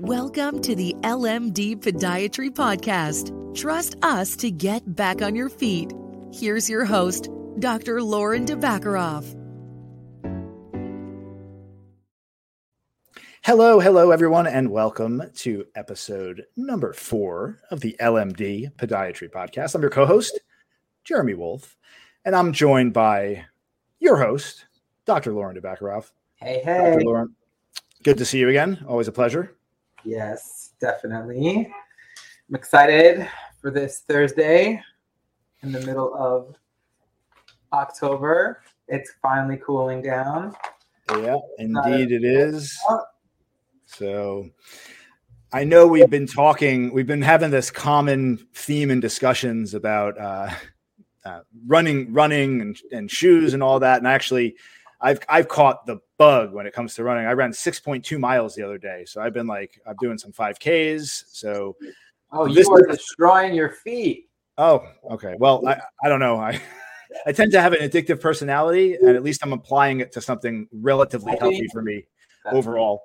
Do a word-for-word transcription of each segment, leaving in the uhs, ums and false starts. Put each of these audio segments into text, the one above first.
Welcome to the L M D Podiatry Podcast. Trust us to get back on your feet. Here's your host, Doctor Lauren DeBakaroff. Hello, hello, everyone, and welcome to episode number four of the L M D Podiatry Podcast. I'm your co-host, Jeremy Wolf, and I'm joined by your host, Doctor Lauren DeBakaroff. Hey, hey. Doctor Lauren, good to see you again. Always a pleasure. Yes, definitely. I'm excited for this Thursday in the middle of October. It's finally cooling down. Yeah, indeed it is. So I know we've been talking, we've been having this common theme in discussions about uh, uh, running, running and, and shoes and all that. And actually, I've I've caught the bug when it comes to running. I ran six point two miles the other day. So I've been like, I'm doing some five Ks. So oh, you are destroying your feet. Oh, okay. Well, I, I don't know. I I tend to have an addictive personality, and at least I'm applying it to something relatively healthy for me overall.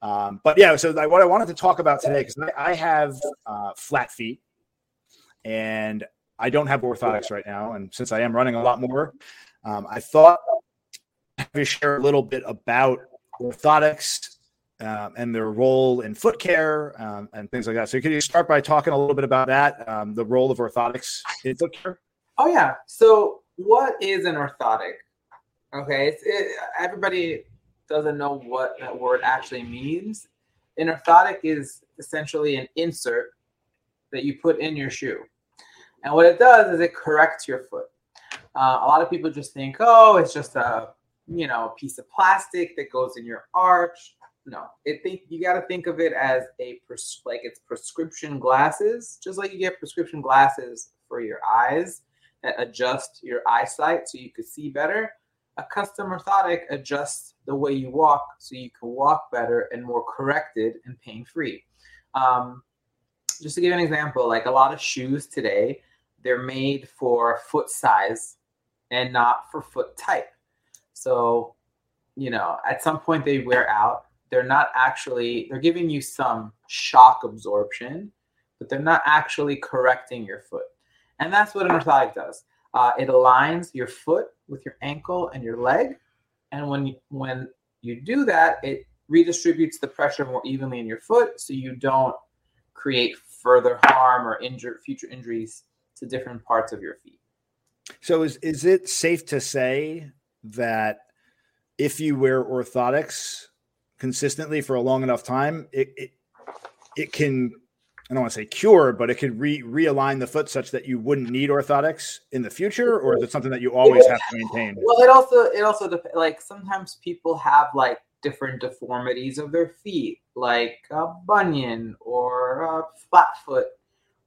Um, but yeah, so I, what I wanted to talk about today, because I, I have uh, flat feet, and I don't have orthotics right now. And since I am running a lot more, um, I thought to share a little bit about orthotics um, and their role in foot care um, and things like that. So can you start by talking a little bit about that, um, the role of orthotics in foot care? Oh, yeah. So what is an orthotic? Okay. It's, it, everybody doesn't know what that word actually means. An orthotic is essentially an insert that you put in your shoe. And what it does is it corrects your foot. Uh, a lot of people just think, oh, it's just a, you know, a piece of plastic that goes in your arch. No, it think you got to think of it as a pres- like it's prescription glasses, just like you get prescription glasses for your eyes that adjust your eyesight so you could see better. A custom orthotic adjusts the way you walk so you can walk better and more corrected and pain-free. Um, just to give you an example, like a lot of shoes today, they're made for foot size and not for foot type. So, you know, at some point they wear out. They're not actually, they're giving you some shock absorption, but they're not actually correcting your foot. And that's what an orthotic does. Uh, it aligns your foot with your ankle and your leg. And when you, when you do that, it redistributes the pressure more evenly in your foot so you don't create further harm or injure, future injuries to different parts of your feet. So is is it safe to say that if you wear orthotics consistently for a long enough time, it it, it can, I don't want to say cure, but it could re- realign the foot such that you wouldn't need orthotics in the future? Or is it something that you always have to maintain? Well, it also, it also, dep- like sometimes people have like different deformities of their feet, like a bunion or a flat foot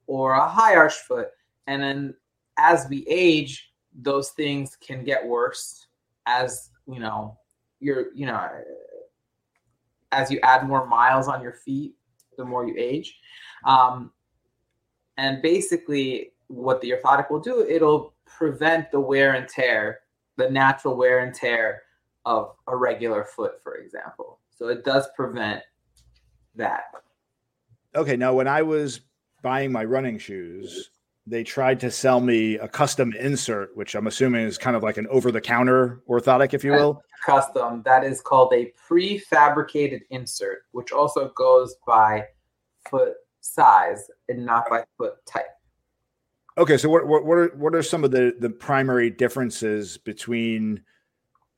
or a high arch foot. And then as we age, those things can get worse as, you know, you're, you know, as you add more miles on your feet, the more you age. Um, and basically what the orthotic will do, it'll prevent the wear and tear, the natural wear and tear of a regular foot, for example. So it does prevent that. Okay. Now, when I was buying my running shoes, they tried to sell me a custom insert, which I'm assuming is kind of like an over-the-counter orthotic, if you will. Custom. That is called a prefabricated insert, which also goes by foot size and not by foot type. Okay, so what what what are what are some of the, the primary differences between,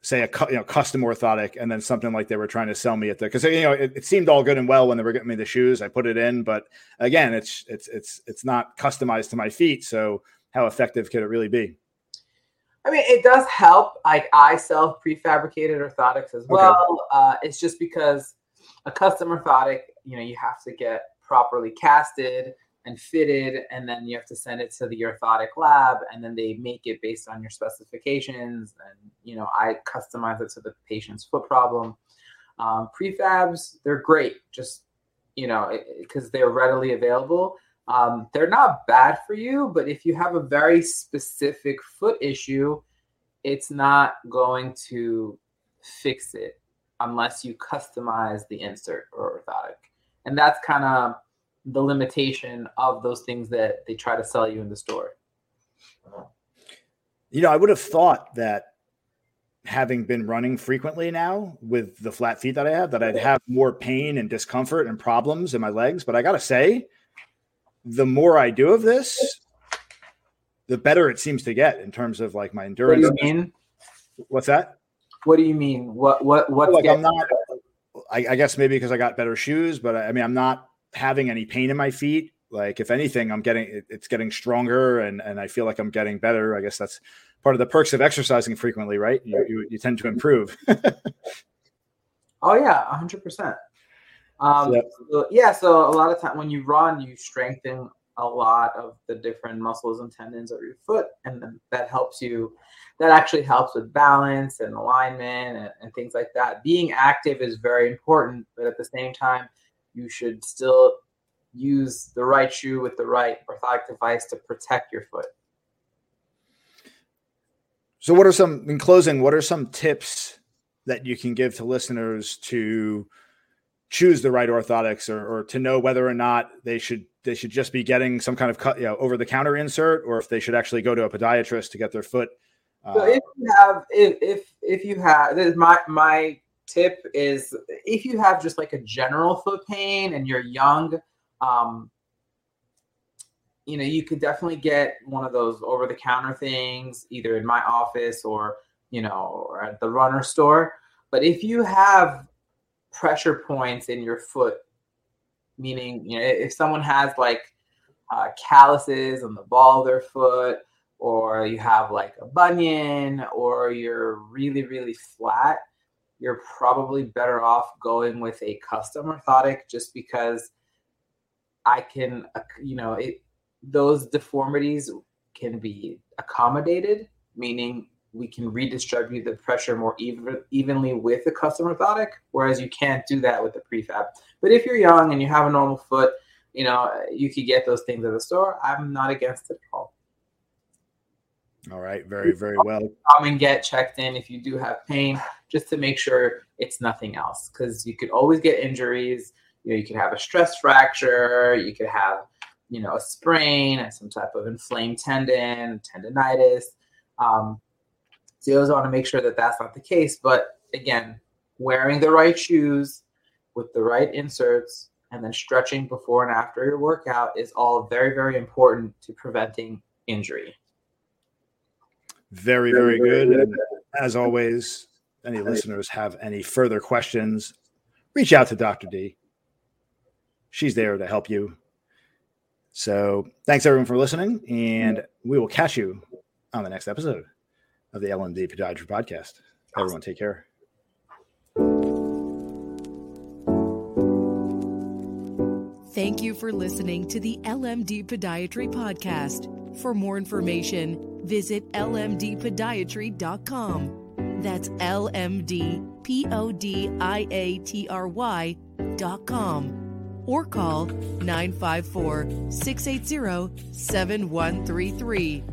say, a you know custom orthotic and then something like they were trying to sell me at the, because you know it, it seemed all good and well when they were getting me the shoes. I put it in, but again, it's it's it's it's not customized to my feet. So how effective could it really be? I mean, it does help. Like I sell prefabricated orthotics as well. Okay. Uh, it's just because a custom orthotic, you know, you have to get properly casted and fitted, and then you have to send it to the orthotic lab, and then they make it based on your specifications. And, you know, I customize it to the patient's foot problem. Um, prefabs, they're great, just, you know, because they're readily available. Um, they're not bad for you, but if you have a very specific foot issue, it's not going to fix it unless you customize the insert or orthotic. And that's kind of the limitation of those things that they try to sell you in the store. You know, I would have thought that having been running frequently now with the flat feet that I have, that I'd have more pain and discomfort and problems in my legs. But I got to say, the more I do of this, the better it seems to get in terms of like my endurance. What do you mean? What's that? What do you mean? What, what, what's like I'm not, I, I guess maybe because I got better shoes, but I, I mean, I'm not having any pain in my feet. Like if anything, I'm getting, it, it's getting stronger and, and I feel like I'm getting better. I guess that's part of the perks of exercising frequently, right? You, you, you tend to improve. Oh yeah. A hundred percent. Um, so, so, yeah. So a lot of time when you run, you strengthen a lot of the different muscles and tendons of your foot. And then that helps you, that actually helps with balance and alignment and, and things like that. Being active is very important, but at the same time, you should still use the right shoe with the right orthotic device to protect your foot. So what are some, in closing, what are some tips that you can give to listeners to choose the right orthotics, or, or to know whether or not they should they should just be getting some kind of cut, you know, over the counter insert, or if they should actually go to a podiatrist to get their foot? Uh, so if you have, if if, if you have, this is my my tip is if you have just like a general foot pain and you're young, um, you know, you could definitely get one of those over the counter things, either in my office or you know or at the runner store. But if you have pressure points in your foot, meaning, you know, if someone has like uh, calluses on the ball of their foot, or you have like a bunion, or you're really, really flat, you're probably better off going with a custom orthotic, just because I can, you know, it, those deformities can be accommodated, meaning we can redistribute the pressure more even, evenly with a custom orthotic, whereas you can't do that with the prefab. But if you're young and you have a normal foot, you know, you could get those things at the store. I'm not against it at all. All right. Very, very well. Come and get checked in if you do have pain, just to make sure it's nothing else, because you could always get injuries. You know, you could have a stress fracture. You could have, you know, a sprain and some type of inflamed tendon, tendinitis. Um, So you always want to make sure that that's not the case. But again, wearing the right shoes with the right inserts and then stretching before and after your workout is all very, very important to preventing injury. Very, very good. And as always, any listeners have any further questions, reach out to Doctor D. She's there to help you. So thanks everyone for listening, and we will catch you on the next episode of the L M D Podiatry Podcast. Awesome. Everyone take care. Thank you for listening to the L M D Podiatry Podcast. For more information, visit L M D podiatry dot com. That's L M D P O D I A T R Y dot com. Or call nine five four, six eight zero, seven one three three.